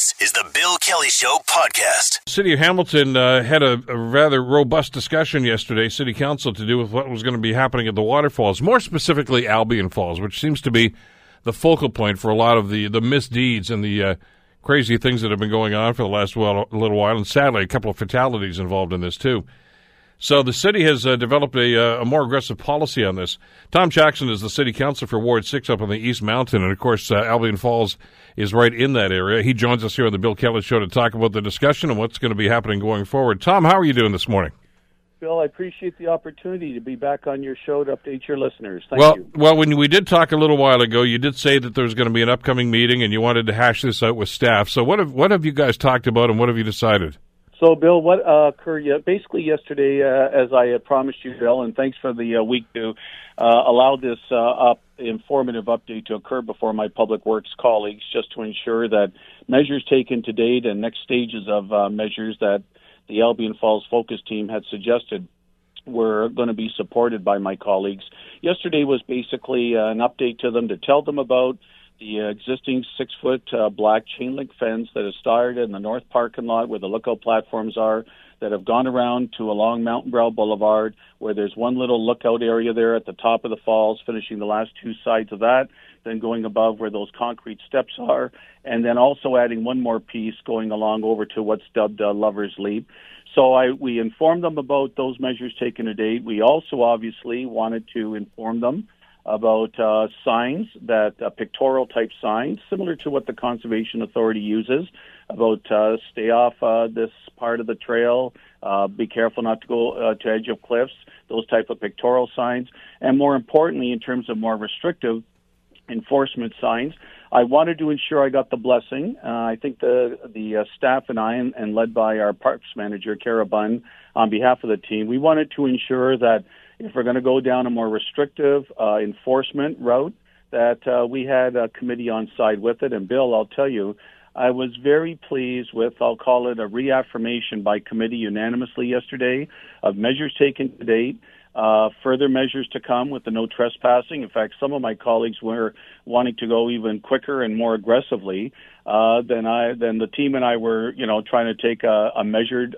This is the Bill Kelly Show podcast. City of Hamilton had a rather robust discussion yesterday, City Council, to do with what was going to be happening at the waterfalls, more specifically Albion Falls, which seems to be the focal point for a lot of the misdeeds and the crazy things that have been going on for the last little while, and sadly a couple of fatalities involved in this too. So the city has developed a more aggressive policy on this. Tom Jackson is the city council for Ward 6 up on the East Mountain, and of course Albion Falls is right in that area. He joins us here on the Bill Kelly Show to talk about the discussion and what's going to be happening going forward. Tom, how are you doing this morning? Bill, I appreciate the opportunity to be back on your show to update your listeners. Thank you. Well, when we did talk a little while ago, you did say that there was going to be an upcoming meeting and you wanted to hash this out with staff. So what have you guys talked about and what have you decided? So, Bill, what occurred basically yesterday, as I had promised you, Bill, and thanks for the week to allow this informative update to occur before my public works colleagues, just to ensure that measures taken to date and next stages of measures that the Albion Falls Focus Team had suggested were going to be supported by my colleagues. Yesterday was basically an update to them to tell them about the existing 6-foot black chain link fence that has started in the north parking lot where the lookout platforms are, that have gone around to along Mountain Brow Boulevard, where there's one little lookout area there at the top of the falls, finishing the last two sides of that, then going above where those concrete steps are, and then also adding one more piece going along over to what's dubbed Lover's Leap. So we informed them about those measures taken to date. We also obviously wanted to inform them about signs, that pictorial-type signs, similar to what the Conservation Authority uses, about stay off this part of the trail, be careful not to go to edge of cliffs, those type of pictorial signs. And more importantly, in terms of more restrictive enforcement signs, I wanted to ensure I got the blessing. I think the staff and I, and led by our parks manager, Cara Bunn, on behalf of the team, we wanted to ensure that if we're going to go down a more restrictive enforcement route, that we had a committee on side with it. And, Bill, I'll tell you, I was very pleased with, I'll call it a reaffirmation by committee unanimously yesterday of measures taken to date, further measures to come with the no trespassing. In fact, some of my colleagues were wanting to go even quicker and more aggressively than the team and I were, trying to take a measured,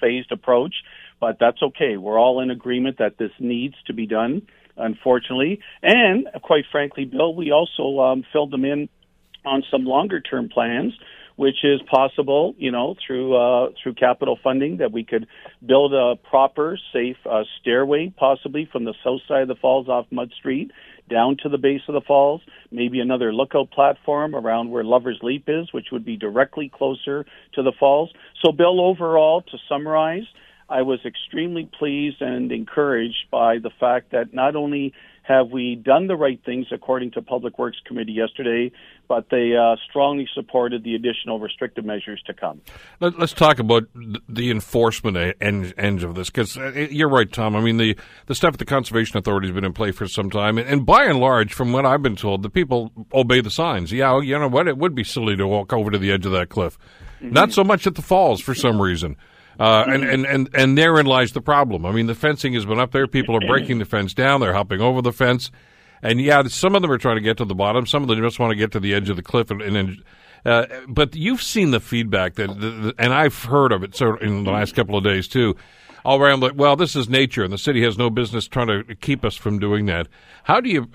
phased approach. But that's okay. We're all in agreement that this needs to be done, unfortunately. And quite frankly, Bill, we also filled them in on some longer-term plans, which is possible, through capital funding, that we could build a proper, safe stairway, possibly from the south side of the falls off Mud Street down to the base of the falls, maybe another lookout platform around where Lover's Leap is, which would be directly closer to the falls. So, Bill, overall, to summarize, I was extremely pleased and encouraged by the fact that not only have we done the right things according to Public Works Committee yesterday, but they strongly supported the additional restrictive measures to come. Let's talk about the enforcement end of this, because you're right, Tom. I mean, the stuff at the Conservation Authority has been in play for some time, and by and large, from what I've been told, the people obey the signs. Yeah, you know what? It would be silly to walk over to the edge of that cliff. Mm-hmm. Not so much at the falls for some reason. And therein lies the problem. I mean, the fencing has been up there. People are breaking the fence down. They're hopping over the fence. And, yeah, some of them are trying to get to the bottom. Some of them just want to get to the edge of the cliff. But you've seen the feedback, and I've heard of it sort of in the last couple of days, too, all around, like, well, this is nature, and the city has no business trying to keep us from doing that. How do you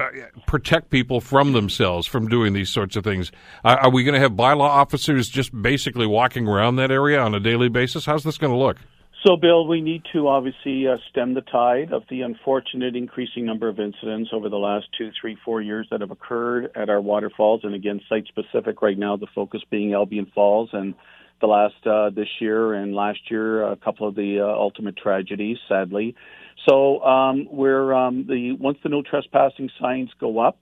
protect people from themselves from doing these sorts of things? Are we going to have bylaw officers just basically walking around that area on a daily basis? How's this going to look? So, Bill, we need to obviously stem the tide of the unfortunate increasing number of incidents over the last 2, 3, 4 years that have occurred at our waterfalls, and again, site-specific right now, the focus being Albion Falls, and the last this year and last year, a couple of the ultimate tragedies, sadly. So once the no trespassing signs go up,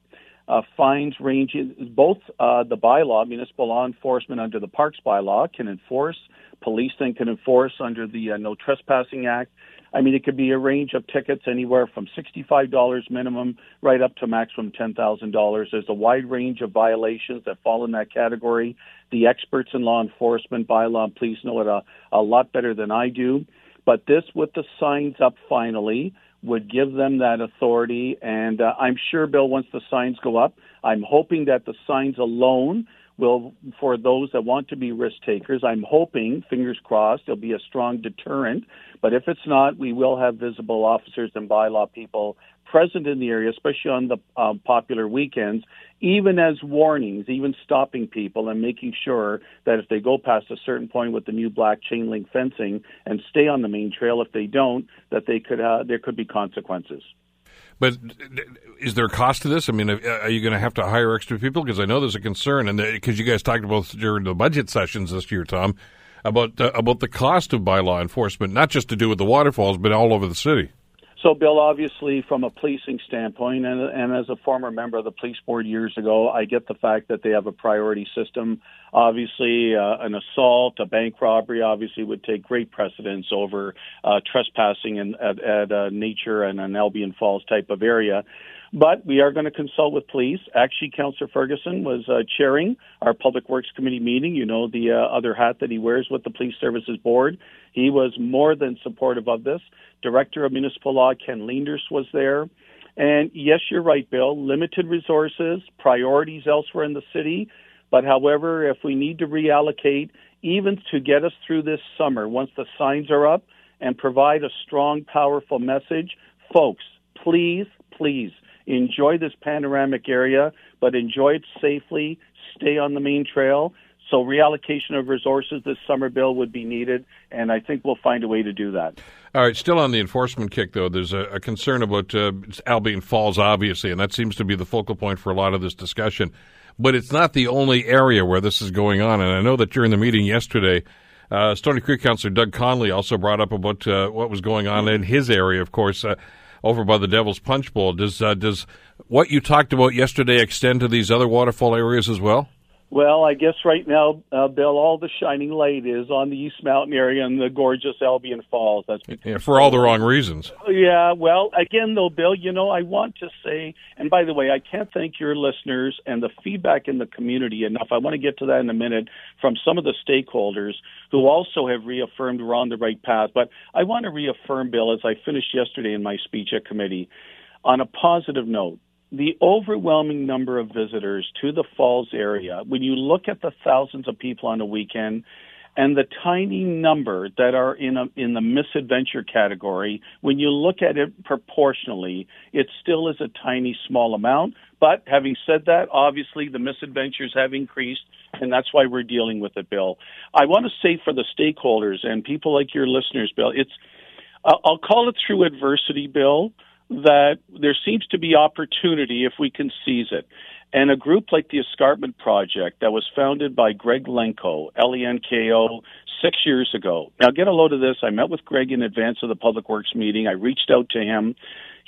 fines range, both the bylaw, municipal law enforcement under the Parks bylaw can enforce, police then can enforce under the No Trespassing Act. I mean, it could be a range of tickets anywhere from $65 minimum right up to maximum $10,000. There's a wide range of violations that fall in that category. The experts in law enforcement, bylaw, and police know it a lot better than I do. But this, with the signs up finally, would give them that authority. And I'm sure, Bill, once the signs go up, I'm hoping that the signs alone will, for those that want to be risk takers, I'm hoping, fingers crossed, there'll be a strong deterrent. But if it's not, we will have visible officers and bylaw people present in the area, especially on the popular weekends, even as warnings, even stopping people and making sure that if they go past a certain point with the new black chain link fencing and stay on the main trail, if they don't, that they could there could be consequences. But is there a cost to this? I mean, are you going to have to hire extra people? Because I know there's a concern, and because you guys talked about during the budget sessions this year, Tom, about the cost of bylaw enforcement, not just to do with the waterfalls, but all over the city. So, Bill, obviously, from a policing standpoint, and as a former member of the police board years ago, I get the fact that they have a priority system. Obviously, an assault, a bank robbery, obviously would take great precedence over trespassing at nature and an Albion Falls type of area. But we are going to consult with police. Actually, Councillor Ferguson was chairing our Public Works Committee meeting, you know, the other hat that he wears with the Police Services Board. He was more than supportive of this. Director of Municipal Law, Ken Leenders, was there. And yes, you're right, Bill, limited resources, priorities elsewhere in the city. But however, if we need to reallocate, even to get us through this summer, once the signs are up, and provide a strong, powerful message, folks, please, please, enjoy this panoramic area, but enjoy it safely. Stay on the main trail. So reallocation of resources this summer, Bill, would be needed, and I think we'll find a way to do that. All right, still on the enforcement kick, though, there's a concern about Albion Falls, obviously, and that seems to be the focal point for a lot of this discussion. But it's not the only area where this is going on, and I know that during the meeting yesterday, Stony Creek Councillor Doug Conley also brought up about what was going on in his area, of course, over by the Devil's Punch Bowl. Does what you talked about yesterday extend to these other waterfall areas as well? Well, I guess right now, Bill, all the shining light is on the East Mountain area and the gorgeous Albion Falls. That's for all the wrong reasons. Yeah, well, again, though, Bill, you know, I want to say, and by the way, I can't thank your listeners and the feedback in the community enough. I want to get to that in a minute from some of the stakeholders who also have reaffirmed we're on the right path. But I want to reaffirm, Bill, as I finished yesterday in my speech at committee, on a positive note, the overwhelming number of visitors to the Falls area, when you look at the thousands of people on a weekend and the tiny number that are in the misadventure category, when you look at it proportionally, it still is a tiny, small amount. But having said that, obviously the misadventures have increased, and that's why we're dealing with it, Bill. I want to say for the stakeholders and people like your listeners, Bill, I'll call it through adversity, Bill, that there seems to be opportunity if we can seize it. And a group like the Escarpment Project that was founded by Greg Lenko, L-E-N-K-O, 6 years ago. Now, get a load of this. I met with Greg in advance of the Public Works meeting. I reached out to him.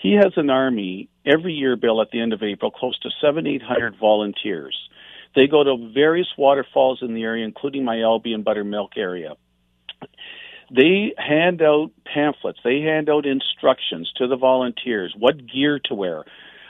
He has an army every year, Bill, at the end of April, close to 700-800 volunteers. They go to various waterfalls in the area, including my Albion Buttermilk area. They hand out pamphlets. They hand out instructions to the volunteers, what gear to wear,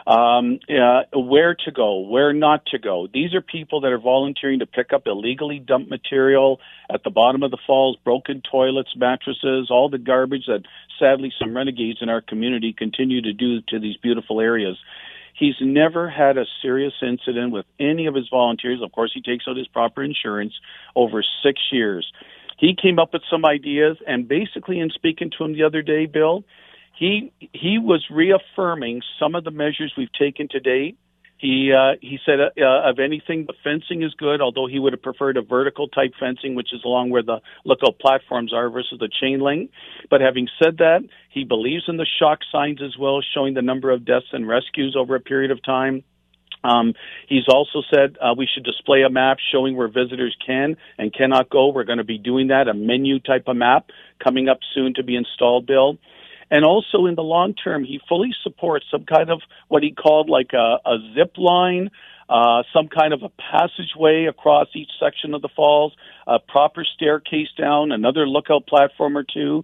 where to go, where not to go. These are people that are volunteering to pick up illegally dumped material at the bottom of the falls, broken toilets, mattresses, all the garbage that sadly some renegades in our community continue to do to these beautiful areas. He's never had a serious incident with any of his volunteers. Of course, he takes out his proper insurance over 6 years. He came up with some ideas, and basically in speaking to him the other day, Bill, he was reaffirming some of the measures we've taken to date. He said, of anything, the fencing is good, although he would have preferred a vertical-type fencing, which is along where the lookout platforms are versus the chain link. But having said that, he believes in the shock signs as well, showing the number of deaths and rescues over a period of time. He's also said we should display a map showing where visitors can and cannot go. We're going to be doing that, a menu type of map coming up soon to be installed, Bill. And also in the long term, he fully supports some kind of what he called like a zip line, some kind of a passageway across each section of the falls, a proper staircase down, another lookout platform or two.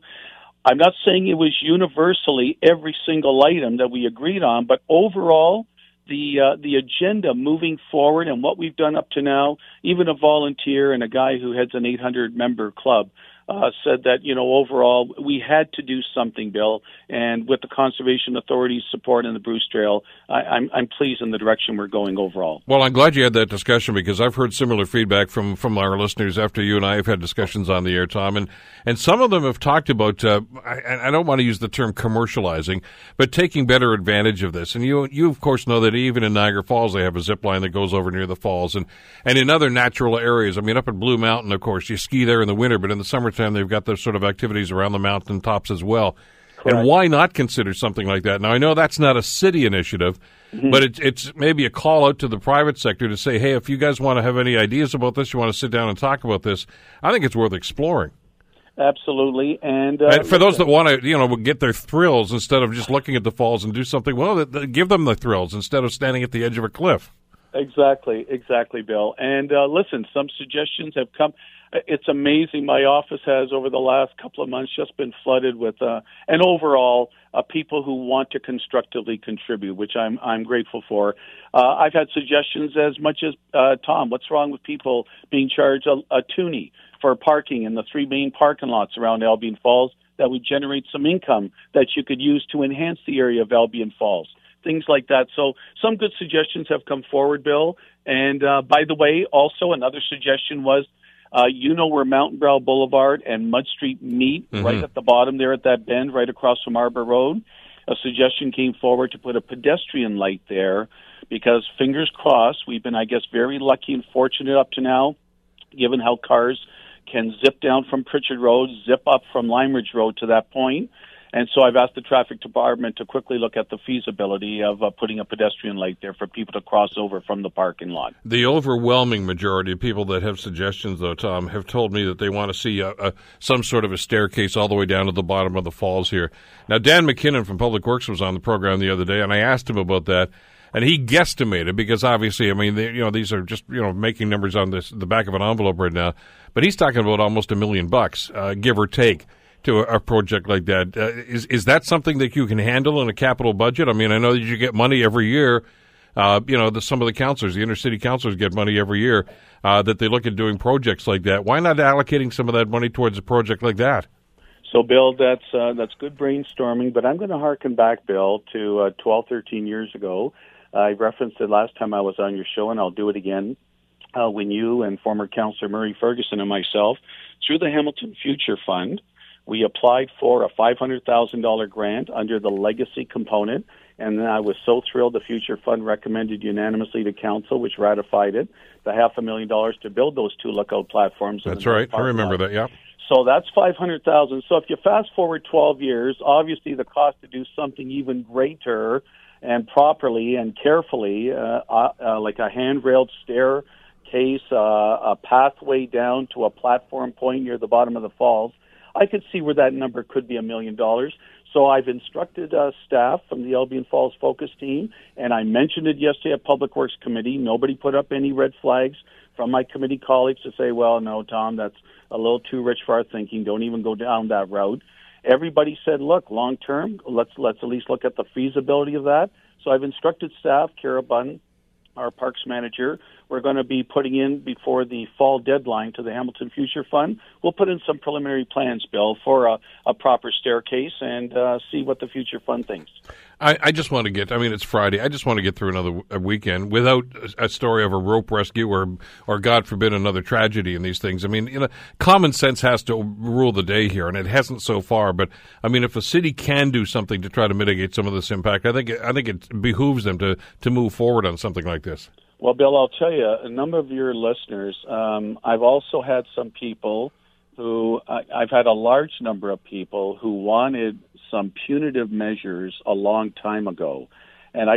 I'm not saying it was universally every single item that we agreed on, but overall, the agenda moving forward and what we've done up to now, even a volunteer and a guy who heads an 800-member club, said that, you know, overall, we had to do something, Bill. And with the Conservation Authority's support and the Bruce Trail, I'm pleased in the direction we're going overall. Well, I'm glad you had that discussion, because I've heard similar feedback from our listeners after you and I have had discussions on the air, Tom. And some of them have talked about, I don't want to use the term commercializing, but taking better advantage of this. And you of course, know that even in Niagara Falls, they have a zip line that goes over near the falls and in other natural areas. I mean, up at Blue Mountain, of course, you ski there in the winter, but in the summertime, they've got those sort of activities around the mountain tops as well. Correct. And why not consider something like that? Now, I know that's not a city initiative, mm-hmm. but it's maybe a call out to the private sector to say, hey, if you guys want to have any ideas about this, you want to sit down and talk about this, I think it's worth exploring. Absolutely, and for those that want to, you know, get their thrills instead of just looking at the falls and do something, well, give them the thrills instead of standing at the edge of a cliff. Exactly, Bill. And listen, some suggestions have come. It's amazing. My office has, over the last couple of months, just been flooded with, and overall, people who want to constructively contribute, which I'm grateful for. I've had suggestions as much as, Tom, what's wrong with people being charged a toonie for parking in the three main parking lots around Albion Falls that would generate some income that you could use to enhance the area of Albion Falls, things like that. So some good suggestions have come forward, Bill. And by the way, also another suggestion was, you know where Mountain Brow Boulevard and Mud Street meet, mm-hmm. right at the bottom there at that bend, right across from Arbor Road. A suggestion came forward to put a pedestrian light there because, fingers crossed, we've been, I guess, very lucky and fortunate up to now, given how cars can zip down from Pritchard Road, zip up from Lime Ridge Road to that point. And so I've asked the traffic department to quickly look at the feasibility of putting a pedestrian light there for people to cross over from the parking lot. The overwhelming majority of people that have suggestions, though, Tom, have told me that they want to see some sort of a staircase all the way down to the bottom of the falls here. Now, Dan McKinnon from Public Works was on the program the other day, and I asked him about that. And he guesstimated, because obviously, I mean, these are just, making numbers on the back of an envelope right now. But he's talking about almost $1 million, give or take, to a project like that. Is that something that you can handle in a capital budget? I mean, I know that you get money every year. Some of the councillors, the inner-city councillors, get money every year that they look at doing projects like that. Why not allocating some of that money towards a project like that? So, Bill, that's good brainstorming, but I'm going to harken back, Bill, to 12, 13 years ago. I referenced it last time I was on your show, and I'll do it again, when you and former Councillor Murray Ferguson and myself, through the Hamilton Future Fund, we applied for a $500,000 grant under the legacy component, and then I was so thrilled the Future Fund recommended unanimously to Council, which ratified it, the $500,000 to build those two lookout platforms. That's right. I remember that, yeah. So that's $500,000. So if you fast forward 12 years, obviously the cost to do something even greater and properly and carefully, like a handrailed staircase, a pathway down to a platform point near the bottom of the falls, I could see where that number could be $1 million. So I've instructed staff from the Albion Falls Focus team, and I mentioned it yesterday at Public Works Committee. Nobody put up any red flags from my committee colleagues to say, well, no, Tom, that's a little too rich for our thinking. Don't even go down that route. Everybody said, look, long term, let's at least look at the feasibility of that. So I've instructed staff, Cara Bunn, our parks manager, we're going to be putting in before the fall deadline to the Hamilton Future Fund. We'll put in some preliminary plans, Bill, for a proper staircase and see what the Future Fund thinks. I just want to it's Friday. I just want to get through another weekend without a story of a rope rescue or God forbid, another tragedy in these things. I mean, common sense has to rule the day here, and it hasn't so far. But, I mean, if a city can do something to try to mitigate some of this impact, I think it behooves them to move forward on something like this. Well, Bill, I'll tell you, a number of your listeners, I've also had some people who, I've had a large number of people who wanted some punitive measures a long time ago. And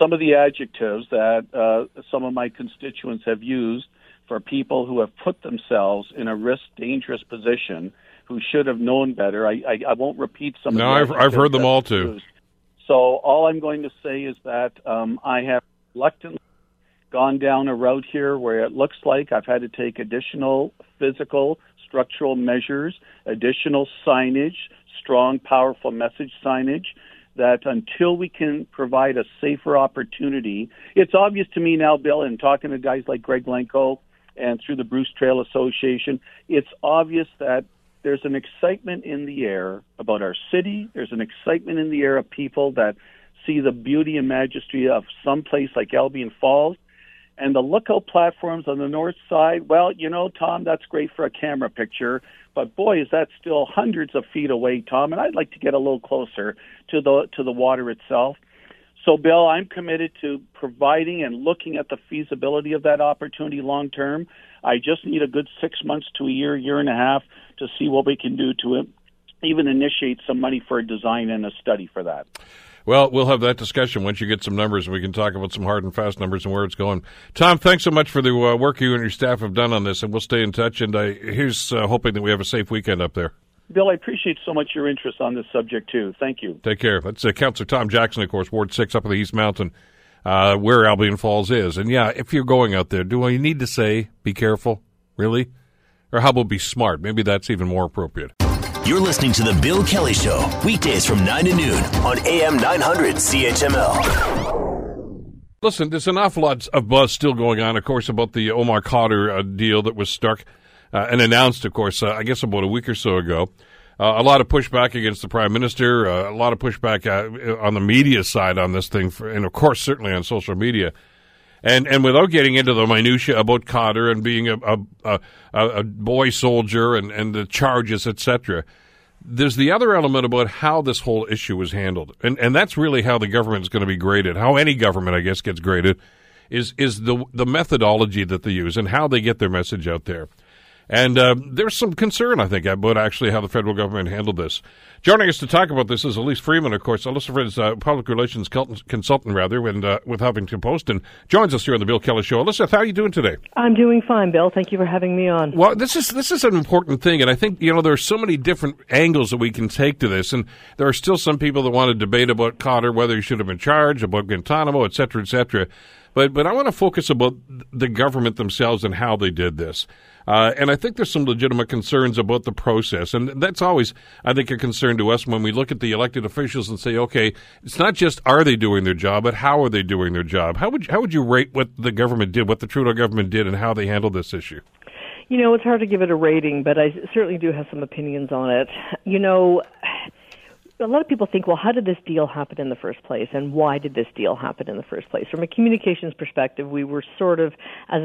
some of the adjectives that some of my constituents have used for people who have put themselves in a dangerous position, who should have known better, I won't repeat some of them. No, I've heard them all too. So all I'm going to say is that I have reluctantly gone down a road here where it looks like I've had to take additional physical, structural measures, additional signage, strong, powerful message signage, that until we can provide a safer opportunity. It's obvious to me now, Bill, and talking to guys like Greg Lenko and through the Bruce Trail Association, it's obvious that there's an excitement in the air about our city. There's an excitement in the air of people that see the beauty and majesty of some place like Albion Falls. And the lookout platforms on the north side, well, you know, Tom, that's great for a camera picture, but boy, is that still hundreds of feet away, Tom, and I'd like to get a little closer to the water itself. So, Bill, I'm committed to providing and looking at the feasibility of that opportunity long term. I just need a good 6 months to a year, year and a half to see what we can do to even initiate some money for a design and a study for that. Well, we'll have that discussion once you get some numbers, and we can talk about some hard and fast numbers and where it's going. Tom, thanks so much for the work you and your staff have done on this, and we'll stay in touch. And here's hoping that we have a safe weekend up there. Bill, I appreciate so much your interest on this subject, too. Thank you. Take care. That's Councillor Tom Jackson, of course, Ward 6 up in the East Mountain, where Albion Falls is. And, yeah, if you're going out there, do I need to say be careful, really? Or how about be smart? Maybe that's even more appropriate. You're listening to The Bill Kelly Show, weekdays from 9 to noon on AM 900 CHML. Listen, there's an awful lot of buzz still going on, of course, about the Omar Khadr deal that was struck and announced, of course, I guess about a week or so ago. A lot of pushback against the Prime Minister, a lot of pushback on the media side on this thing, and of course, certainly on social media. And without getting into the minutia about Khadr and being a boy soldier and the charges, etc., there's the other element about how this whole issue was handled. And that's really how the government's going to be graded, how any government, I guess, gets graded, is the methodology that they use and how they get their message out there. And there's some concern, I think, about actually how the federal government handled this. Joining us to talk about this is Elyse Freeman, of course. Elyse Freeman is a public relations consultant, and with Huffington Post, and joins us here on the Bill Kelly Show. Elyse, how are you doing today? I'm doing fine, Bill. Thank you for having me on. Well, this is an important thing, and I think, you know, there are so many different angles that we can take to this, and there are still some people that want to debate about Khadr, whether he should have been charged, about Guantanamo, et cetera, et cetera. But I want to focus about the government themselves and how they did this. And I think there's some legitimate concerns about the process. And that's always, I think, a concern to us when we look at the elected officials and say, okay, it's not just are they doing their job, but how are they doing their job? How would you rate what the government did, what the Trudeau government did, and how they handled this issue? You know, it's hard to give it a rating, but I certainly do have some opinions on it. You know, a lot of people think, well, how did this deal happen in the first place, and why did this deal happen in the first place? From a communications perspective, we were sort of, as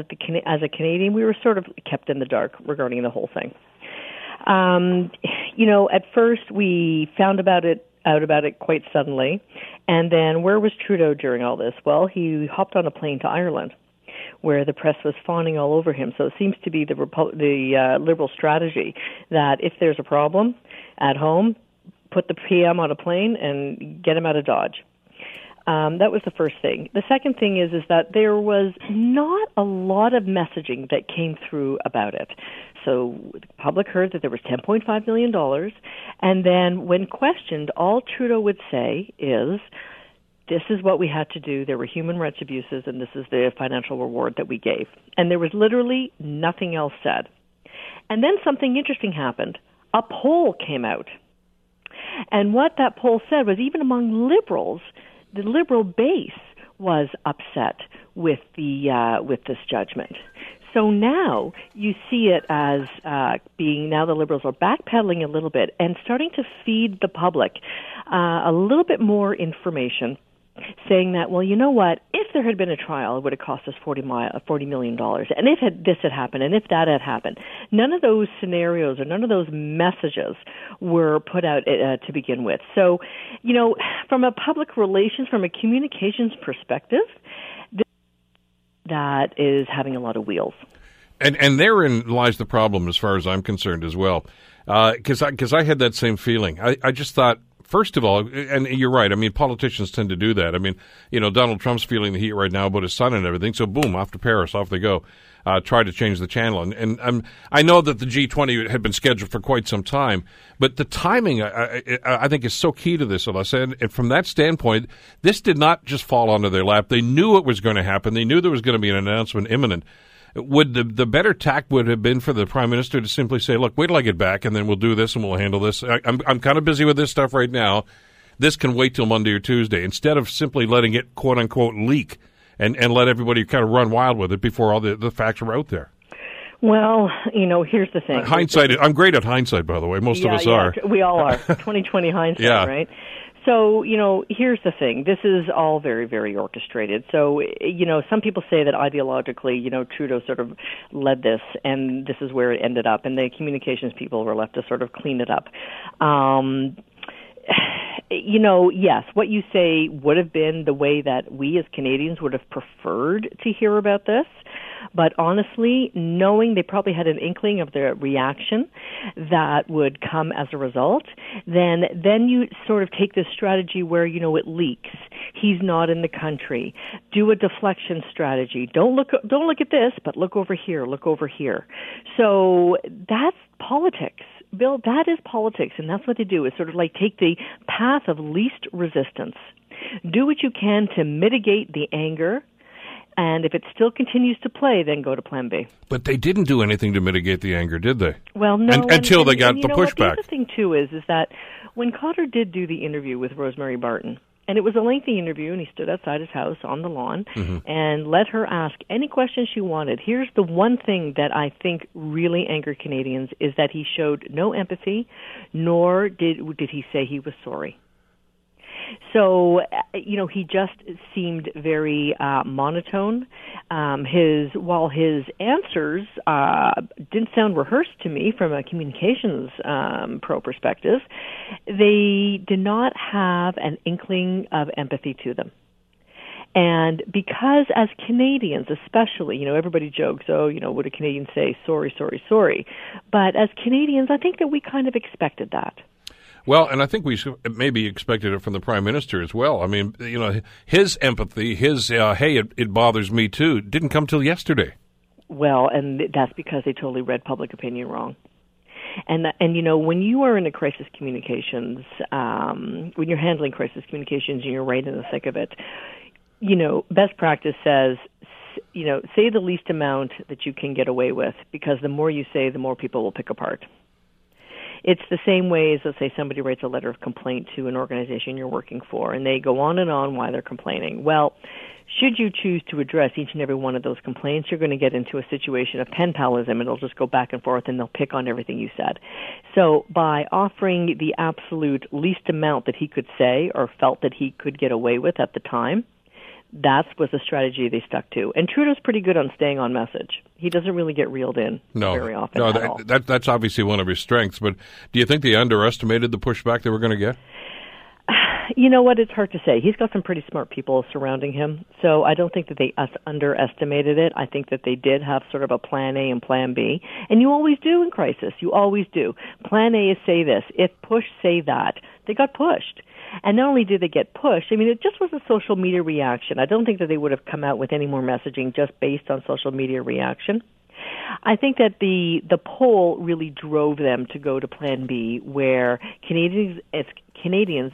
a Canadian, we were sort of kept in the dark regarding the whole thing. You know, at first we found out about it quite suddenly, and then where was Trudeau during all this? Well, he hopped on a plane to Ireland, where the press was fawning all over him. So it seems to be the Liberal strategy that if there's a problem at home, put the PM on a plane and get him out of Dodge. That was the first thing. The second thing is that there was not a lot of messaging that came through about it. So the public heard that there was $10.5 million, and then when questioned, all Trudeau would say is, this is what we had to do, there were human rights abuses, and this is the financial reward that we gave. And there was literally nothing else said. And then something interesting happened. A poll came out. And what that poll said was even among Liberals, the Liberal base was upset with this judgment. So now you see it as being now the Liberals are backpedaling a little bit and starting to feed the public a little bit more information, saying that, well, you know what, if there had been a trial, it would have cost us $40 million. And if this had happened, and if that had happened, none of those scenarios or none of those messages were put out to begin with. So, you know, from a public relations, from a communications perspective, that is having a lot of wheels. And therein lies the problem as far as I'm concerned as well. Because I had that same feeling. I just thought, first of all, and you're right, I mean, politicians tend to do that. I mean, you know, Donald Trump's feeling the heat right now about his son and everything, so boom, off to Paris, off they go, try to change the channel. And I know that the G20 had been scheduled for quite some time, but the timing, I think, is so key to this, Alyssa. And from that standpoint, this did not just fall onto their lap. They knew it was going to happen. They knew there was going to be an announcement imminent. Would the better tact would have been for the Prime Minister to simply say, look, wait till I get back, and then we'll do this and we'll handle this. I'm kind of busy with this stuff right now. This can wait till Monday or Tuesday, instead of simply letting it, quote-unquote, leak and let everybody kind of run wild with it before all the facts are out there. Well, you know, here's the thing. Hindsight, I'm great at hindsight, by the way. Most of us are. We all are. 20/20 hindsight, right? So, you know, here's the thing. This is all very, very orchestrated. So, you know, some people say that ideologically, you know, Trudeau sort of led this, and this is where it ended up, and the communications people were left to sort of clean it up. You know, yes, what you say would have been the way that we as Canadians would have preferred to hear about this. But honestly, knowing they probably had an inkling of the reaction that would come as a result, then you sort of take this strategy where, you know, it leaks. He's not in the country. Do a deflection strategy. Don't look at this, but look over here, look over here. So that's politics. Bill, that is politics, and that's what they do, is sort of like take the path of least resistance. Do what you can to mitigate the anger, and if it still continues to play, then go to plan B. But they didn't do anything to mitigate the anger, did they? Well, no. Until they got the pushback. The other thing, too, is that when Khadr did do the interview with Rosemary Barton, and it was a lengthy interview, and he stood outside his house on the lawn and let her ask any question she wanted. Here's the one thing that I think really angered Canadians is that he showed no empathy, nor did he say he was sorry. So, you know, he just seemed very monotone. His answers didn't sound rehearsed to me from a communications pro perspective, they did not have an inkling of empathy to them. And because as Canadians especially, you know, everybody jokes, oh, you know, would a Canadian say sorry, sorry, sorry? But as Canadians, I think that we kind of expected that. Well, and I think we maybe expected it from the Prime Minister as well. I mean, you know, his empathy, his, hey, it bothers me too, didn't come till yesterday. Well, and that's because they totally read public opinion wrong. And you know, when you are in a crisis communications, when you're handling crisis communications and you're right in the thick of it, you know, best practice says, you know, say the least amount that you can get away with, because the more you say, the more people will pick apart. It's the same way as, let's say, somebody writes a letter of complaint to an organization you're working for, and they go on and on why they're complaining. Well, should you choose to address each and every one of those complaints, you're going to get into a situation of pen palism, and it'll just go back and forth, and they'll pick on everything you said. So by offering the absolute least amount that he could say or felt that he could get away with at the time, that was the strategy they stuck to. And Trudeau's pretty good on staying on message. He doesn't really get reeled in very often at all. That's obviously one of his strengths. But do you think they underestimated the pushback they were going to get? You know what? It's hard to say. He's got some pretty smart people surrounding him. So I don't think that they underestimated it. I think that they did have sort of a plan A and plan B. And you always do in crisis. You always do. Plan A is say this. If push, say that. They got pushed. And not only did they get pushed, I mean, it just was a social media reaction. I don't think that they would have come out with any more messaging just based on social media reaction. I think that the poll really drove them to go to Plan B, where Canadians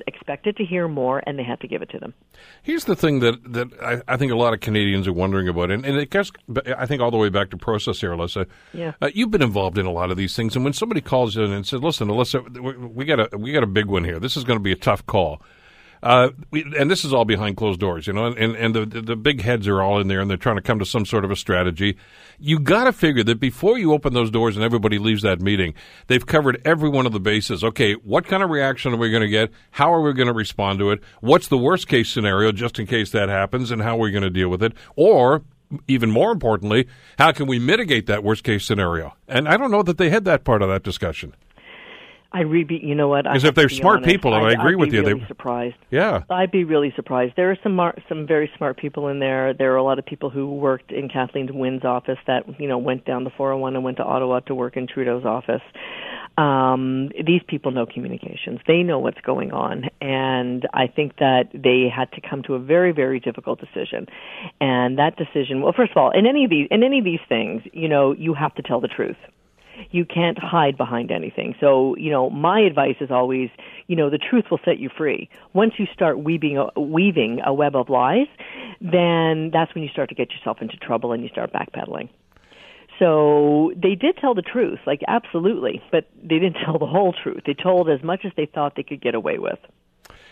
expected to hear more, and they had to give it to them. Here's the thing that I think a lot of Canadians are wondering about, and it goes, I think, all the way back to process here, Alyssa. Yeah. You've been involved in a lot of these things, and when somebody calls in and says, listen, Alyssa, we got a big one here. This is going to be a tough call. And this is all behind closed doors, you know, and the big heads are all in there, and they're trying to come to some sort of a strategy. You got to figure that before you open those doors and everybody leaves that meeting, they've covered every one of the bases. Okay, what kind of reaction are we going to get? How are we going to respond to it? What's the worst-case scenario just in case that happens, and how are we going to deal with it? Or, even more importantly, how can we mitigate that worst-case scenario? And I don't know that they had that part of that discussion. You know what? Because if they're smart people, and I agree with you, they'd be surprised. Yeah, I'd be really surprised. There are some very smart people in there. There are a lot of people who worked in Kathleen Wynne's office that, you know, went down the 401 and went to Ottawa to work in Trudeau's office. These people know communications. They know what's going on, and I think that they had to come to a very, very difficult decision. And that decision, well, first of all, in any of these things, you know, you have to tell the truth. You can't hide behind anything. So, you know, my advice is always, you know, the truth will set you free. Once you start weaving a web of lies, then that's when you start to get yourself into trouble and you start backpedaling. So they did tell the truth, like, absolutely, but they didn't tell the whole truth. They told as much as they thought they could get away with.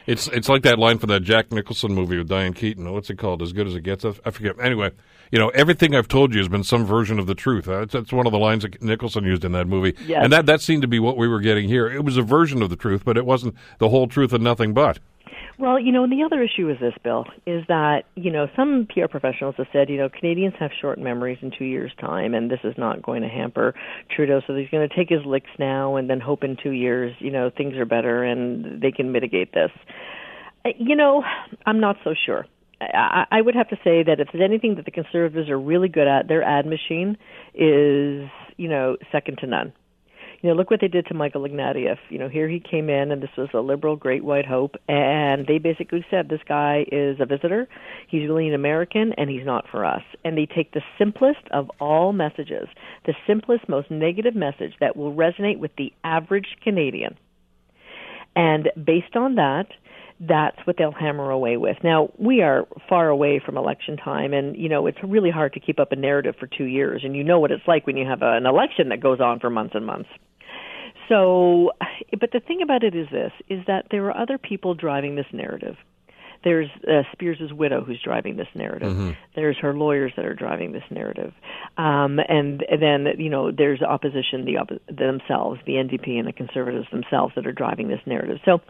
It's like that line from that Jack Nicholson movie with Diane Keaton. What's it called? As Good as It Gets? I forget. Anyway, you know, everything I've told you has been some version of the truth. That's one of the lines that Nicholson used in that movie. Yes. And that seemed to be what we were getting here. It was a version of the truth, but it wasn't the whole truth and nothing but. Well, you know, and the other issue is this, Bill, is that, you know, some PR professionals have said, you know, Canadians have short memories in 2 years' time, and this is not going to hamper Trudeau, so he's going to take his licks now and then hope in 2 years, you know, things are better and they can mitigate this. You know, I'm not so sure. I would have to say that if there's anything that the Conservatives are really good at, their ad machine is, you know, second to none. You know, look what they did to Michael Ignatieff. You know, here he came in, and this was a liberal great white hope, and they basically said this guy is a visitor, he's really an American, and he's not for us. And they take the simplest of all messages, the simplest, most negative message that will resonate with the average Canadian. And based on that, that's what they'll hammer away with. Now, we are far away from election time, and, you know, it's really hard to keep up a narrative for 2 years, and you know what it's like when you have an election that goes on for months and months. So, but the thing about it is this, is that there are other people driving this narrative. There's Spears' widow who's driving this narrative. Mm-hmm. There's her lawyers that are driving this narrative. And then, you know, there's opposition themselves, the NDP and the Conservatives themselves that are driving this narrative. So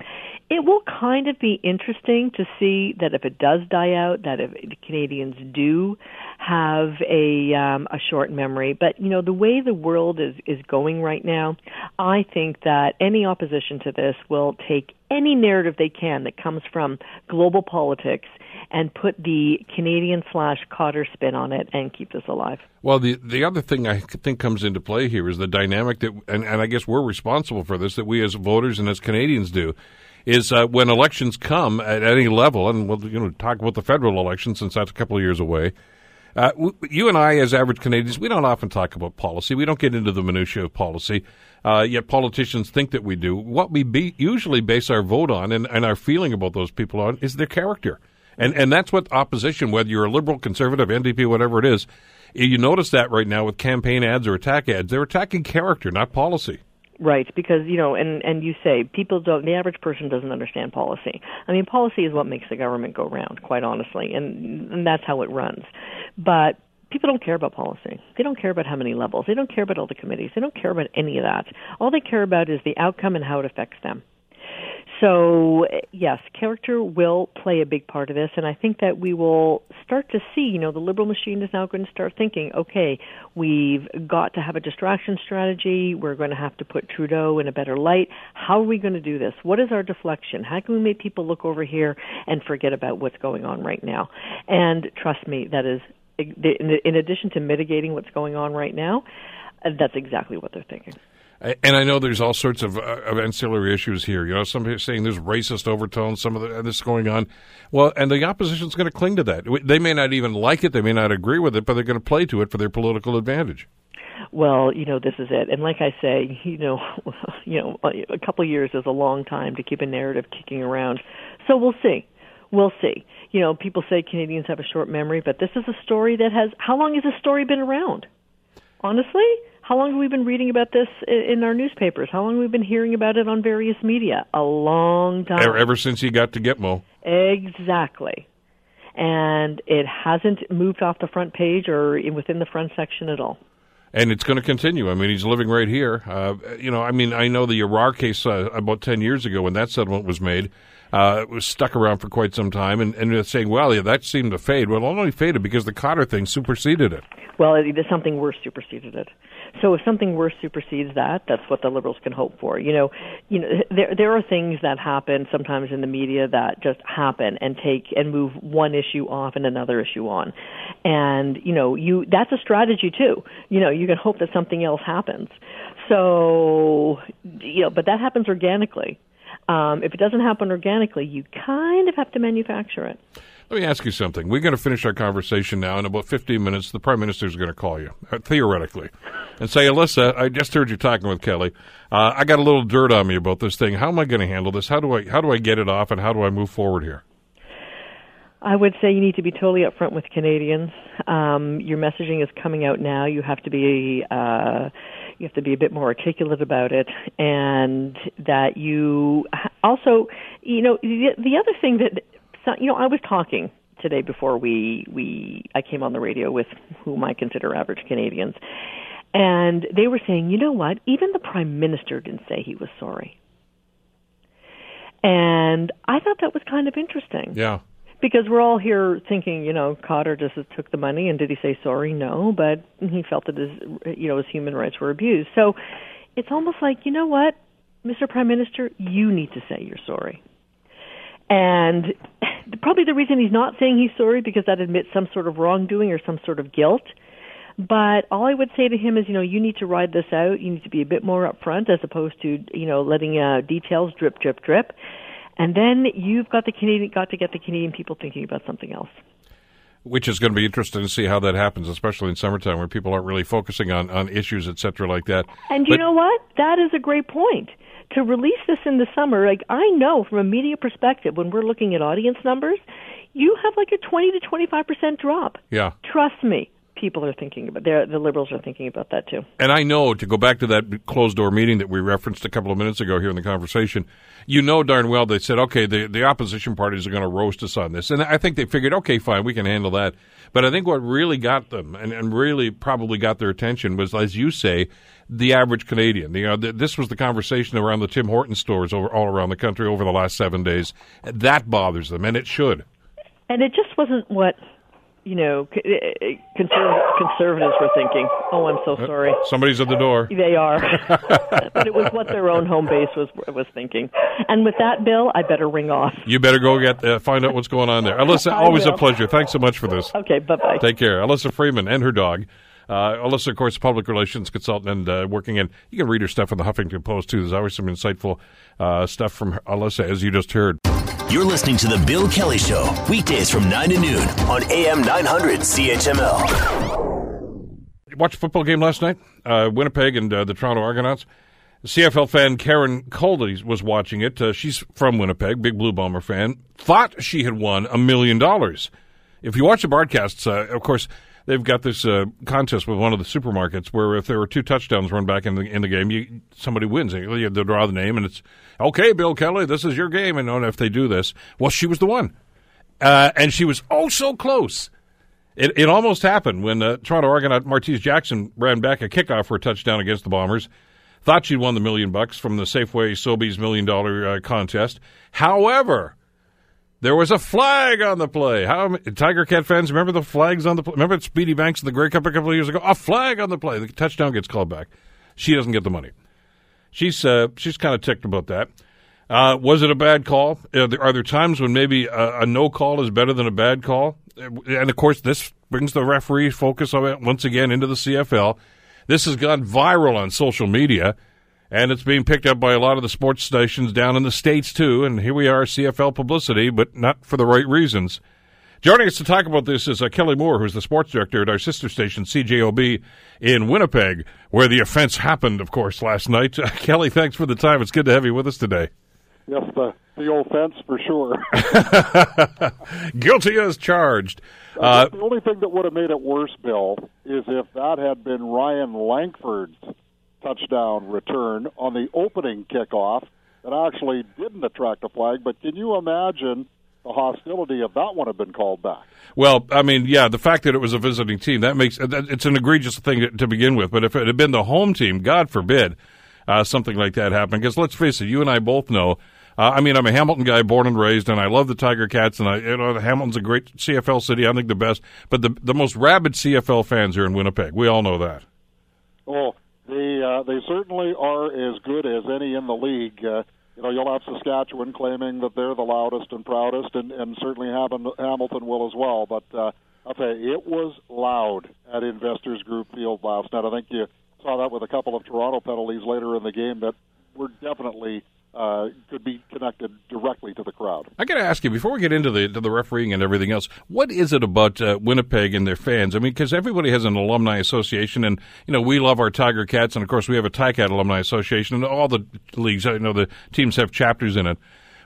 it will kind of be interesting to see that if it does die out, that if Canadians do have a short memory. But, you know, the way the world is going right now, I think that any opposition to this will take any narrative they can that comes from global politics and put the Canadian/Cotter spin on it and keep this alive. Well, the other thing I think comes into play here is the dynamic that, and I guess we're responsible for this, that we as voters and as Canadians do, is when elections come at any level, and we'll talk about the federal election since that's a couple of years away, you and I, as average Canadians, we don't often talk about policy. We don't get into the minutiae of policy, yet politicians think that we do. What we usually base our vote on and our feeling about those people on is their character. And that's what opposition, whether you're a Liberal, Conservative, NDP, whatever it is, you notice that right now with campaign ads or attack ads. They're attacking character, not policy. Right, because, you know, and you say people don't, the average person doesn't understand policy. I mean, policy is what makes the government go round, quite honestly, and that's how it runs. But people don't care about policy. They don't care about how many levels. They don't care about all the committees. They don't care about any of that. All they care about is the outcome and how it affects them. So, yes, character will play a big part of this, and I think that we will start to see, you know, the liberal machine is now going to start thinking, okay, we've got to have a distraction strategy, we're going to have to put Trudeau in a better light. How are we going to do this? What is our deflection? How can we make people look over here and forget about what's going on right now? And trust me, that is, in addition to mitigating what's going on right now, that's exactly what they're thinking. And I know there's all sorts of ancillary issues here. You know, some people are saying there's racist overtones, some of this going on. Well, and the opposition's going to cling to that. They may not even like it, they may not agree with it, but they're going to play to it for their political advantage. Well, you know, this is it. And like I say, you know, a couple of years is a long time to keep a narrative kicking around. So we'll see. We'll see. You know, people say Canadians have a short memory, but this is a story that has... How long has this story been around? Honestly? How long have we been reading about this in our newspapers? How long have we been hearing about it on various media? A long time. Ever since he got to Gitmo. Exactly. And it hasn't moved off the front page or within the front section at all. And it's going to continue. I mean, he's living right here. I know the Arar case about 10 years ago when that settlement was made, it was stuck around for quite some time, and saying, well, yeah, that seemed to fade. Well, it only faded because the Cotter thing superseded it. Well, something worse superseded it. So if something worse supersedes that, that's what the Liberals can hope for. You know, there are things that happen sometimes in the media that just happen and take and move one issue off and another issue on. And, you know, that's a strategy too. You know, you can hope that something else happens. So, you know, but that happens organically. If it doesn't happen organically, you kind of have to manufacture it. Let me ask you something. We're going to finish our conversation now. In about 15 minutes, the Prime Minister is going to call you, theoretically, and say, Alyssa, I just heard you talking with Kelly. I got a little dirt on me about this thing. How am I going to handle this? How do I get it off, and how do I move forward here? I would say you need to be totally upfront with Canadians. Your messaging is coming out now. You have to be... You have to be a bit more articulate about it, and that you Also, you know, the other thing that, you know, I was talking today before I came on the radio with whom I consider average Canadians, and they were saying, you know what, even the Prime Minister didn't say he was sorry. And I thought that was kind of interesting. Yeah. Because we're all here thinking, you know, Khadr just took the money, and did he say sorry? No, but he felt that his, you know, his human rights were abused. So it's almost like, you know what, Mr. Prime Minister, you need to say you're sorry. And probably the reason he's not saying he's sorry because that admits some sort of wrongdoing or some sort of guilt. But all I would say to him is, you know, you need to ride this out. You need to be a bit more upfront as opposed to, you know, letting details drip. And then you've got got to get the Canadian people thinking about something else. Which is going to be interesting to see how that happens, especially in summertime where people aren't really focusing on issues, et cetera, like that. And you know what? That is a great point. To release this in the summer, like I know from a media perspective, when we're looking at audience numbers, you have like a 20 to 25% drop. Yeah. Trust me. People are thinking about the Liberals are thinking about that too. And I know, to go back to that closed-door meeting that we referenced a couple of minutes ago here in the conversation, you know darn well they said, okay, the opposition parties are going to roast us on this. And I think they figured, okay, fine, we can handle that. But I think what really got them and really probably got their attention was, as you say, the average Canadian. You know, this was the conversation around the Tim Hortons stores all around the country over the last 7 days. That bothers them, and it should. And it just wasn't what... you know, conservatives were thinking. Oh, I'm so sorry. Somebody's at the door. They are. But it was what their own home base was thinking. And with that, Bill, I better ring off. You better go find out what's going on there. Alyssa, always a pleasure. Thanks so much for this. Okay, bye-bye. Take care. Alyssa Freeman and her dog. Alyssa, of course, public relations consultant and working in, you can read her stuff in the Huffington Post, too. There's always some insightful stuff from Alyssa, as you just heard. You're listening to The Bill Kelly Show, weekdays from 9 to noon on AM 900 CHML. Watched a football game last night, Winnipeg and the Toronto Argonauts. CFL fan Karen Coldy was watching it. She's from Winnipeg, big Blue Bomber fan. Thought she had won $1 million. If you watch the broadcasts, of course... they've got this contest with one of the supermarkets where if there were two touchdowns run back in the game, somebody wins. They draw the name, and it's, okay, Bill Kelly, this is your game. And if they do this, well, she was the one. And she was so close. It almost happened when Toronto Argonaut Martise Jackson ran back a kickoff for a touchdown against the Bombers. Thought she'd won the $1 million from the Safeway Sobeys $1 million contest. However... there was a flag on the play. How Tiger Cat fans remember the flags on the play? Remember Speedy Banks in the Grey Cup a couple of years ago? A flag on the play. The touchdown gets called back. She doesn't get the money. She's kind of ticked about that. Was it a bad call? Are there times when maybe a no call is better than a bad call? And of course, this brings the referee focus on it once again into the CFL. This has gone viral on social media. And it's being picked up by a lot of the sports stations down in the States, too. And here we are, CFL publicity, but not for the right reasons. Joining us to talk about this is Kelly Moore, who's the sports director at our sister station, CJOB, in Winnipeg, where the offense happened, of course, last night. Kelly, thanks for the time. It's good to have you with us today. Yes, the old fence for sure. Guilty as charged. The only thing that would have made it worse, Bill, is if that had been Ryan Langford's touchdown return on the opening kickoff that actually didn't attract a flag, but can you imagine the hostility if that one had been called back? Well, I mean, yeah, the fact that it was a visiting team, it's an egregious thing to begin with, but if it had been the home team, God forbid, something like that happened, because let's face it, you and I both know, I'm a Hamilton guy born and raised, and I love the Tiger Cats, and Hamilton's a great CFL city, I think the best, but the most rabid CFL fans are in Winnipeg. We all know that. Oh, they certainly are as good as any in the league. You'll have Saskatchewan claiming that they're the loudest and proudest, and certainly Hamilton will as well. But I'll tell you, it was loud at Investors Group Field last night. I think you saw that with a couple of Toronto penalties later in the game that were definitely could be connected directly to the crowd. I got to ask you, before we get into the refereeing and everything else, what is it about Winnipeg and their fans? I mean, because everybody has an alumni association, and, you know, we love our Tiger Cats, and, of course, we have a Ticat alumni association, and all the leagues, I know the teams have chapters in it.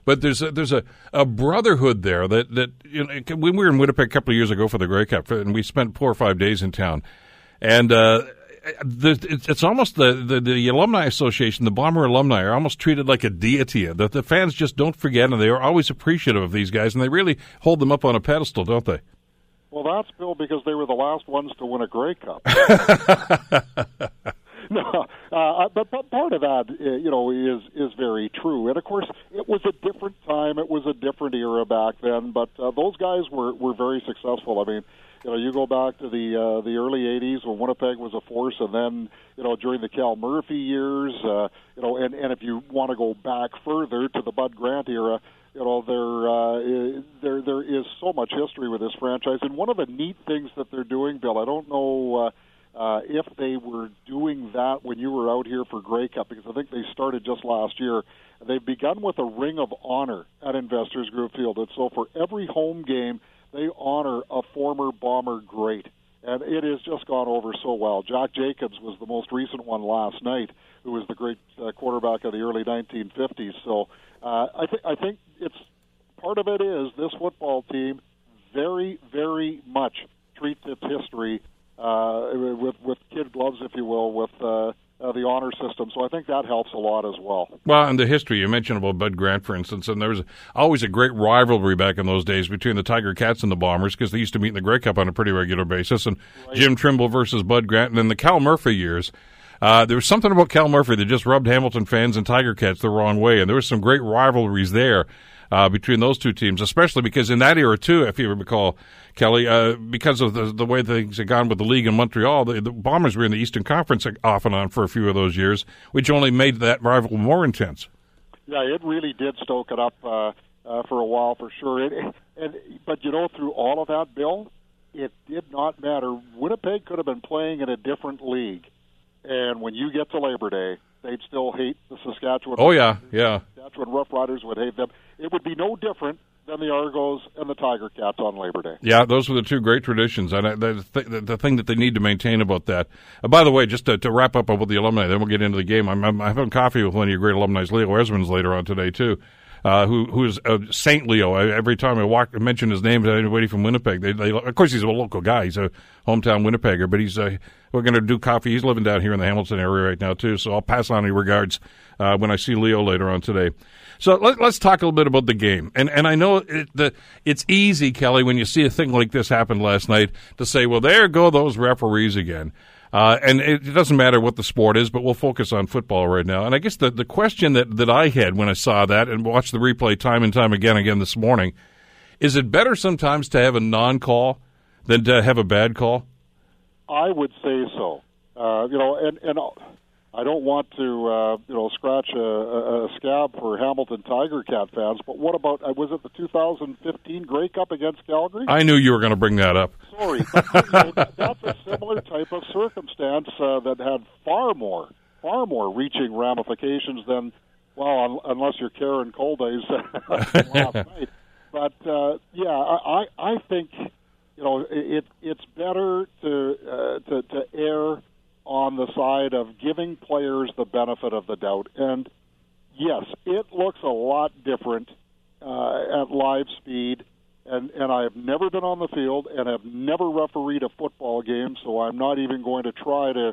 But there's a brotherhood there that you know, when we were in Winnipeg a couple of years ago for the Grey Cup, and we spent 4 or 5 days in town, and it's almost the Alumni Association, the Bomber alumni, are almost treated like a deity. The fans just don't forget, and they are always appreciative of these guys, and they really hold them up on a pedestal, don't they? Well, that's, Bill, because they were the last ones to win a Grey Cup. No, but part of that, is very true. And, of course, it was a different time. It was a different era back then, but those guys were very successful. I mean, you go back to the early 80s when Winnipeg was a force, and then, during the Cal Murphy years, and if you want to go back further to the Bud Grant era, there is so much history with this franchise. And one of the neat things that they're doing, Bill, I don't know if they were doing that when you were out here for Grey Cup, because I think they started just last year. They've begun with a Ring of Honor at Investors Group Field. And so for every home game, they honor a former Bomber great, and it has just gone over so well. Jack Jacobs was the most recent one last night, who was the great quarterback of the early 1950s. So I think it's part of it is this football team very, very much treats its history with kid gloves, if you will, with the honor system. So I think that helps a lot as well. Well, and the history, you mentioned about Bud Grant, for instance, and there was always a great rivalry back in those days between the Tiger Cats and the Bombers, because they used to meet in the Grey Cup on a pretty regular basis, and right. Jim Trimble versus Bud Grant, and then the Cal Murphy years. There was something about Cal Murphy that just rubbed Hamilton fans and Tiger Cats the wrong way, and there was some great rivalries there between those two teams, especially because in that era, too, if you recall, Kelly, because of the way things had gone with the league in Montreal, the Bombers were in the Eastern Conference off and on for a few of those years, which only made that rivalry more intense. Yeah, it really did stoke it up for a while, for sure. But, through all of that, Bill, it did not matter. Winnipeg could have been playing in a different league, and when you get to Labor Day, they'd still hate the Saskatchewan. Oh, yeah, yeah. The Saskatchewan Roughriders would hate them. It would be no different than the Argos and the Tiger Cats on Labor Day. Yeah, those were the two great traditions, and the thing that they need to maintain about that. By the way, just to wrap up about the alumni, then we'll get into the game. I'm having coffee with one of your great alumni, Leo Esmonds, later on today, too, who is St. Leo. Every time I mention his name to anybody from Winnipeg, they of course, he's a local guy. He's a hometown Winnipegger, but we're going to do coffee. He's living down here in the Hamilton area right now, too, so I'll pass on your regards when I see Leo later on today. So let's talk a little bit about the game. And I know it's easy, Kelly, when you see a thing like this happen last night, to say, well, there go those referees again. And it doesn't matter what the sport is, but we'll focus on football right now. And I guess the question that I had when I saw that and watched the replay time and time again this morning, is it better sometimes to have a non-call than to have a bad call? I would say so. And I don't want to, scratch a scab for Hamilton Tiger Cat fans, but what about, was it the 2015 Grey Cup against Calgary? I knew you were going to bring that up. Sorry. But, that's a similar type of circumstance that had far more reaching ramifications than, well, unless you're Karen Coldays last night. But, I think, it's better to err on the side of giving players the benefit of the doubt. And, yes, it looks a lot different at live speed, and I have never been on the field and have never refereed a football game, so I'm not even going to try to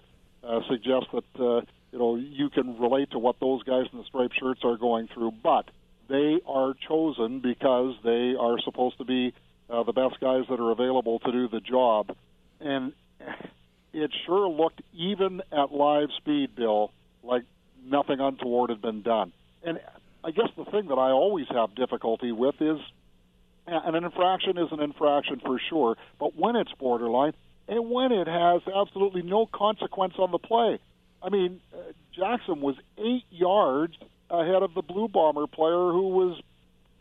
suggest that, you can relate to what those guys in the striped shirts are going through. But they are chosen because they are supposed to be the best guys that are available to do the job. And it sure looked, even at live speed, Bill, like nothing untoward had been done. And I guess the thing that I always have difficulty with is, an infraction is an infraction for sure, but when it's borderline and when it has absolutely no consequence on the play. I mean, Jackson was 8 yards ahead of the Blue Bomber player who was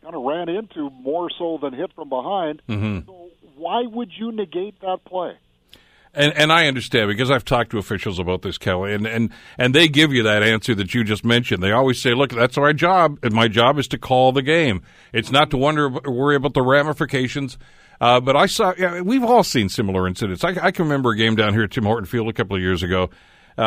kind of ran into more so than hit from behind. Mm-hmm. So why would you negate that play? And I understand, because I've talked to officials about this, Kelly, and they give you that answer that you just mentioned. They always say, look, that's our job, and my job is to call the game. It's not to worry about the ramifications. But I saw, we've all seen similar incidents. I can remember a game down here at Tim Horton Field a couple of years ago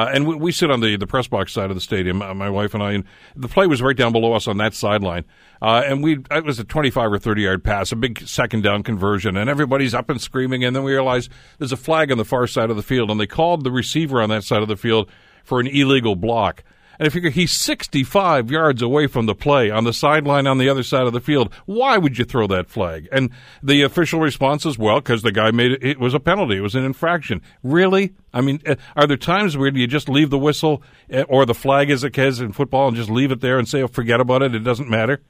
And we sit on the press box side of the stadium, my wife and I, and the play was right down below us on that sideline. It was a 25 or 30-yard pass, a big second-down conversion, and everybody's up and screaming, and then we realized there's a flag on the far side of the field, and they called the receiver on that side of the field for an illegal block. And I figure he's 65 yards away from the play on the sideline on the other side of the field. Why would you throw that flag? And the official response is, well, because the guy made it. It was a penalty. It was an infraction. Really? I mean, are there times where you just leave the whistle or the flag as it is in football and just leave it there and say, oh, forget about it, it doesn't matter?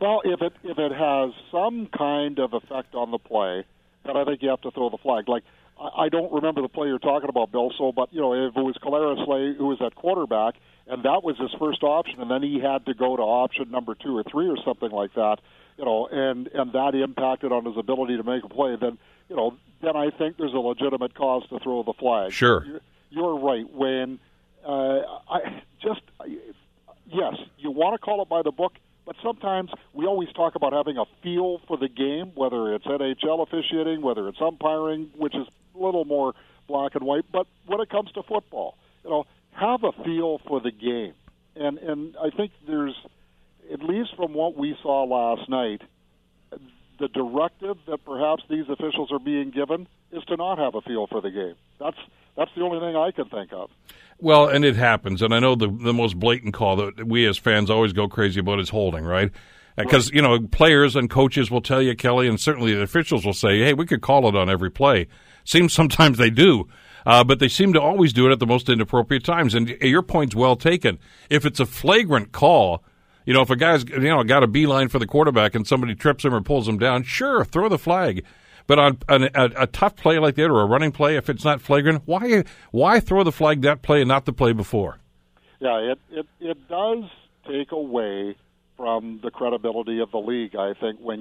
Well, if it has some kind of effect on the play, then I think you have to throw the flag. Like, I don't remember the play you're talking about, Bill, but, you know, if it was Kolaris Lay who was at quarterback, and that was his first option, and then he had to go to option number 2 or 3 or something like that, you know, and that impacted on his ability to make a play, then, you know, then I think there's a legitimate cause to throw the flag. Sure. You're right, Wayne. Yes, you want to call it by the book, but sometimes we always talk about having a feel for the game, whether it's NHL officiating, whether it's umpiring, which is a little more black and white, but when it comes to football, you know, have a feel for the game. And I think there's, at least from what we saw last night, the directive that perhaps these officials are being given is to not have a feel for the game. That's the only thing I can think of. Well, and it happens. And I know the most blatant call that we as fans always go crazy about is holding, right? Because, you know, players and coaches will tell you, Kelly, and certainly the officials will say, hey, we could call it on every play. Seems sometimes they do. But they seem to always do it at the most inappropriate times. And your point's well taken. If it's a flagrant call, you know, if a guy's, you know, got a beeline for the quarterback and somebody trips him or pulls him down, sure, throw the flag. But on a tough play like that or a running play, if it's not flagrant, why throw the flag that play and not the play before? Yeah, it does take away from the credibility of the league, I think, when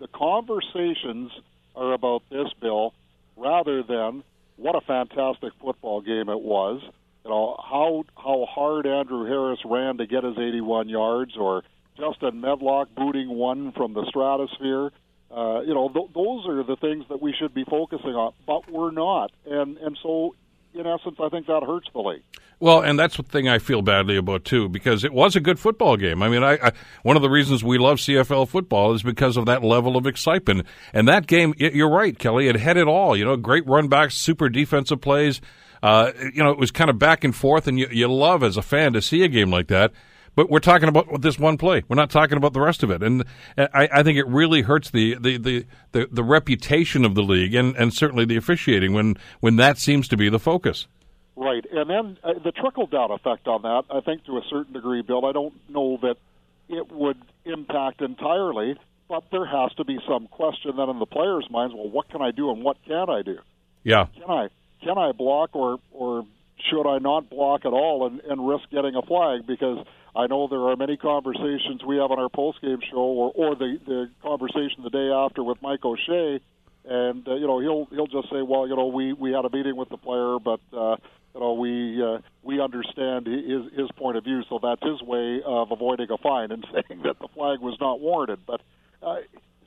the conversations are about this, Bill, rather than what a fantastic football game it was. You know, how hard Andrew Harris ran to get his 81 yards, or Justin Medlock booting one from the stratosphere. You know, those are the things that we should be focusing on, but we're not. And so, in essence, I think that hurts the league. Well, and that's the thing I feel badly about, too, because it was a good football game. I mean, I one of the reasons we love CFL football is because of that level of excitement. And that game, you're right, Kelly, it had it all. You know, great run backs, super defensive plays. You know, it was kind of back and forth, and you love as a fan to see a game like that. But we're talking about this one play. We're not talking about the rest of it. And I think it really hurts the reputation of the league and certainly the officiating when that seems to be the focus. Right. And then the trickle-down effect on that, I think to a certain degree, Bill, I don't know that it would impact entirely, but there has to be some question then in the players' minds, well, what can I do and what can't I do? Yeah. Can I block or should I not block at all and risk getting a flag? Because I know there are many conversations we have on our post-game show or the conversation the day after with Mike O'Shea, and you know, he'll just say, well, you know, we had a meeting with the player, but you know, we understand his point of view, so that's his way of avoiding a fine and saying that the flag was not warranted. But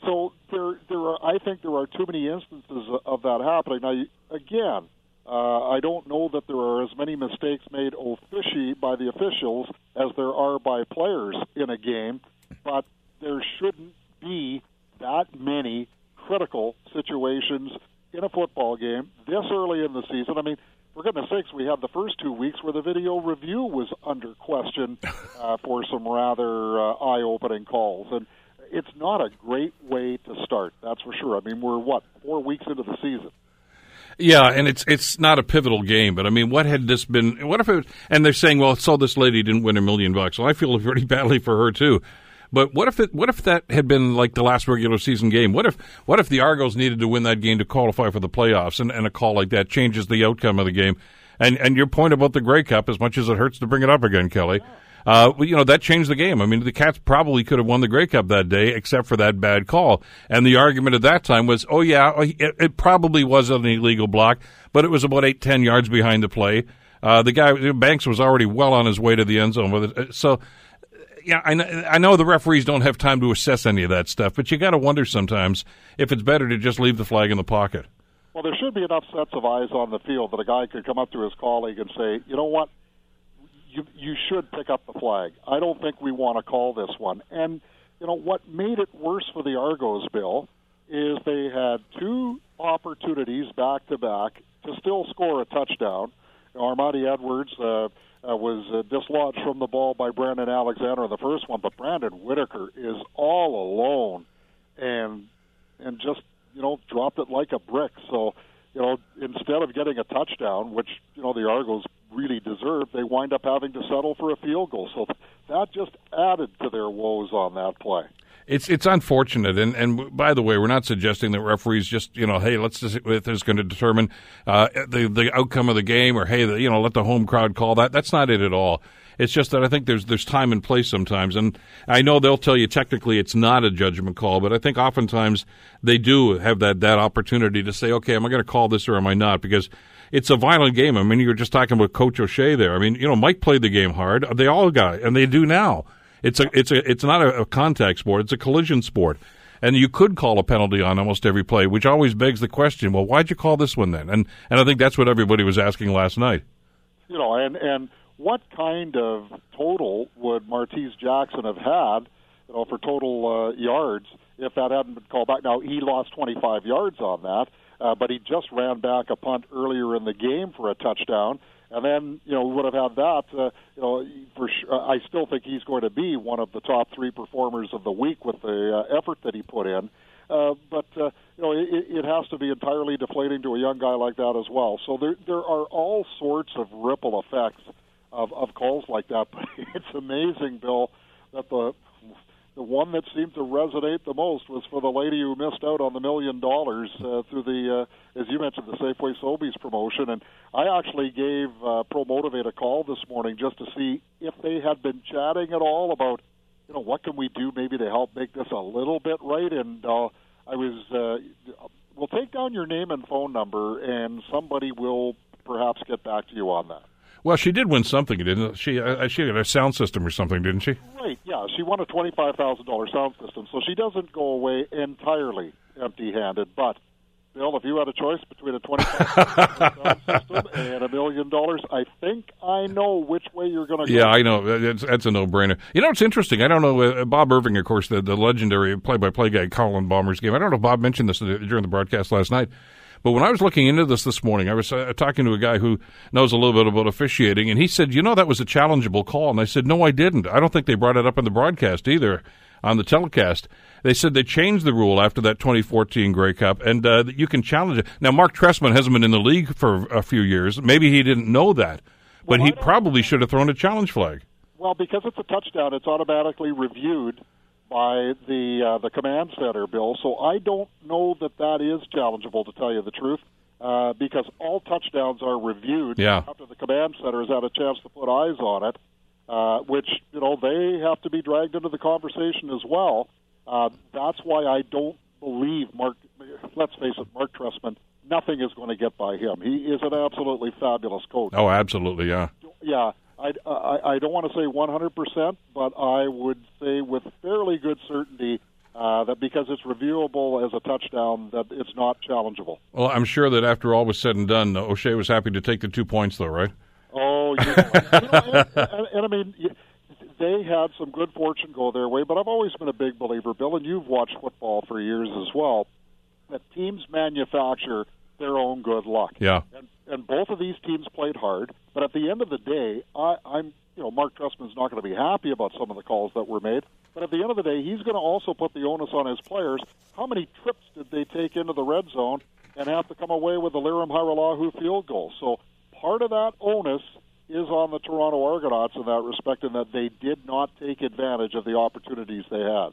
so there are too many instances of that happening. Now, again, I don't know that there are as many mistakes made by the officials as there are by players in a game, but there shouldn't be that many critical situations in a football game this early in the season. I mean, for goodness sakes, we had the first 2 weeks where the video review was under question for some rather eye-opening calls, and it's not a great way to start, that's for sure. I mean, we're, 4 weeks into the season? Yeah, and it's not a pivotal game, but I mean, what had this been? What if it? And they're saying, well, so this lady didn't win $1 million bucks. Well, I feel pretty badly for her too. But what if that had been like the last regular season game? What if the Argos needed to win that game to qualify for the playoffs, and a call like that changes the outcome of the game? And your point about the Grey Cup, as much as it hurts to bring it up again, Kelly, you know, that changed the game. I mean, the Cats probably could have won the Grey Cup that day, except for that bad call. And the argument at that time was, oh, yeah, it probably was an illegal block, but it was about 8-10 yards behind the play. The guy, Banks, was already well on his way to the end zone with it. So, yeah, I know the referees don't have time to assess any of that stuff, but you got to wonder sometimes if it's better to just leave the flag in the pocket. Well, there should be enough sets of eyes on the field that a guy could come up to his colleague and say, you know what, you should pick up the flag. I don't think we want to call this one. And, you know, what made it worse for the Argos, Bill, is they had two opportunities back-to-back to still score a touchdown. Armadi Edwards was dislodged from the ball by Brandon Alexander in the first one, but Brandon Whitaker is all alone and just, you know, dropped it like a brick. So, you know, instead of getting a touchdown, which, you know, the Argos really deserved, they wind up having to settle for a field goal. So that just added to their woes on that play. It's unfortunate, and by the way, we're not suggesting that referees just, you know, hey, let's just, if it's going to determine the outcome of the game, or hey, you know, let the home crowd call that. That's not it at all. It's just that I think there's time and place sometimes, and I know they'll tell you technically it's not a judgment call, but I think oftentimes they do have that opportunity to say, okay, am I going to call this or am I not? Because it's a violent game. I mean, you were just talking about Coach O'Shea there. I mean, you know, Mike played the game hard. They all got it, and they do now. It's not a contact sport. It's a collision sport, and you could call a penalty on almost every play, which always begs the question: well, why'd you call this one then? And I think that's what everybody was asking last night. You know, and what kind of total would Martise Jackson have had, you know, for total yards if that hadn't been called back? Now he lost 25 yards on that, but he just ran back a punt earlier in the game for a touchdown. And then, you know, we would have had that. You know, for sure, I still think he's going to be one of the top three performers of the week with the effort that he put in. But you know, it has to be entirely deflating to a young guy like that as well. So there are all sorts of ripple effects of calls like that. But it's amazing, Bill, that the one that seemed to resonate the most was for the lady who missed out on the $1 million through the, as you mentioned, the Safeway Sobeys promotion. And I actually gave ProMotivate a call this morning just to see if they had been chatting at all about, you know, what can we do maybe to help make this a little bit right. And we'll take down your name and phone number, and somebody will perhaps get back to you on that. Well, she did win something, didn't she? She had a sound system or something, didn't she? Right, yeah. She won a $25,000 sound system, so she doesn't go away entirely empty-handed. But, Bill, if you had a choice between a $25,000 sound system and $1 million, I think I know which way you're going to go. Yeah, I know. That's a no-brainer. You know, it's interesting. I don't know. Bob Irving, of course, the legendary play-by-play guy calling Bombers game. I don't know if Bob mentioned this during the broadcast last night. But when I was looking into this morning, I was talking to a guy who knows a little bit about officiating, and he said, you know, that was a challengeable call. And I said, no, I didn't. I don't think they brought it up in the broadcast either, on the telecast. They said they changed the rule after that 2014 Grey Cup, and you can challenge it. Now, Mark Trestman hasn't been in the league for a few years. Maybe he didn't know that, but he probably should have thrown a challenge flag. Well, because it's a touchdown, it's automatically reviewed by the command center, Bill. So I don't know that is challengeable, to tell you the truth, because all touchdowns are reviewed after the command center has had a chance to put eyes on it, which, you know, they have to be dragged into the conversation as well. That's why I don't believe let's face it, Mark Trestman, nothing is going to get by him. He is an absolutely fabulous coach. Oh, absolutely, yeah. Yeah. I don't want to say 100%, but I would say with fairly good certainty that because it's reviewable as a touchdown, that it's not challengeable. Well, I'm sure that after all was said and done, O'Shea was happy to take the 2 points, though, right? Oh, yeah. You know, and I mean, they had some good fortune go their way, but I've always been a big believer, Bill, and you've watched football for years as well, that teams manufacture their own good luck. Yeah. And both of these teams played hard, but at the end of the day, I'm, you know, Mark Trestman's not going to be happy about some of the calls that were made. But at the end of the day, he's going to also put the onus on his players. How many trips did they take into the red zone and have to come away with a Liram Hiralahu field goal? So part of that onus is on the Toronto Argonauts in that respect, in that they did not take advantage of the opportunities they had.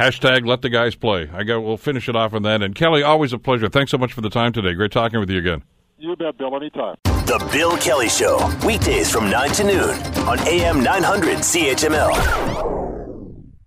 Hashtag let the guys play. We'll finish it off on that. And Kelly, always a pleasure. Thanks so much for the time today. Great talking with you again. You bet, Bill, anytime. The Bill Kelly Show, weekdays from 9 to noon on AM 900 CHML.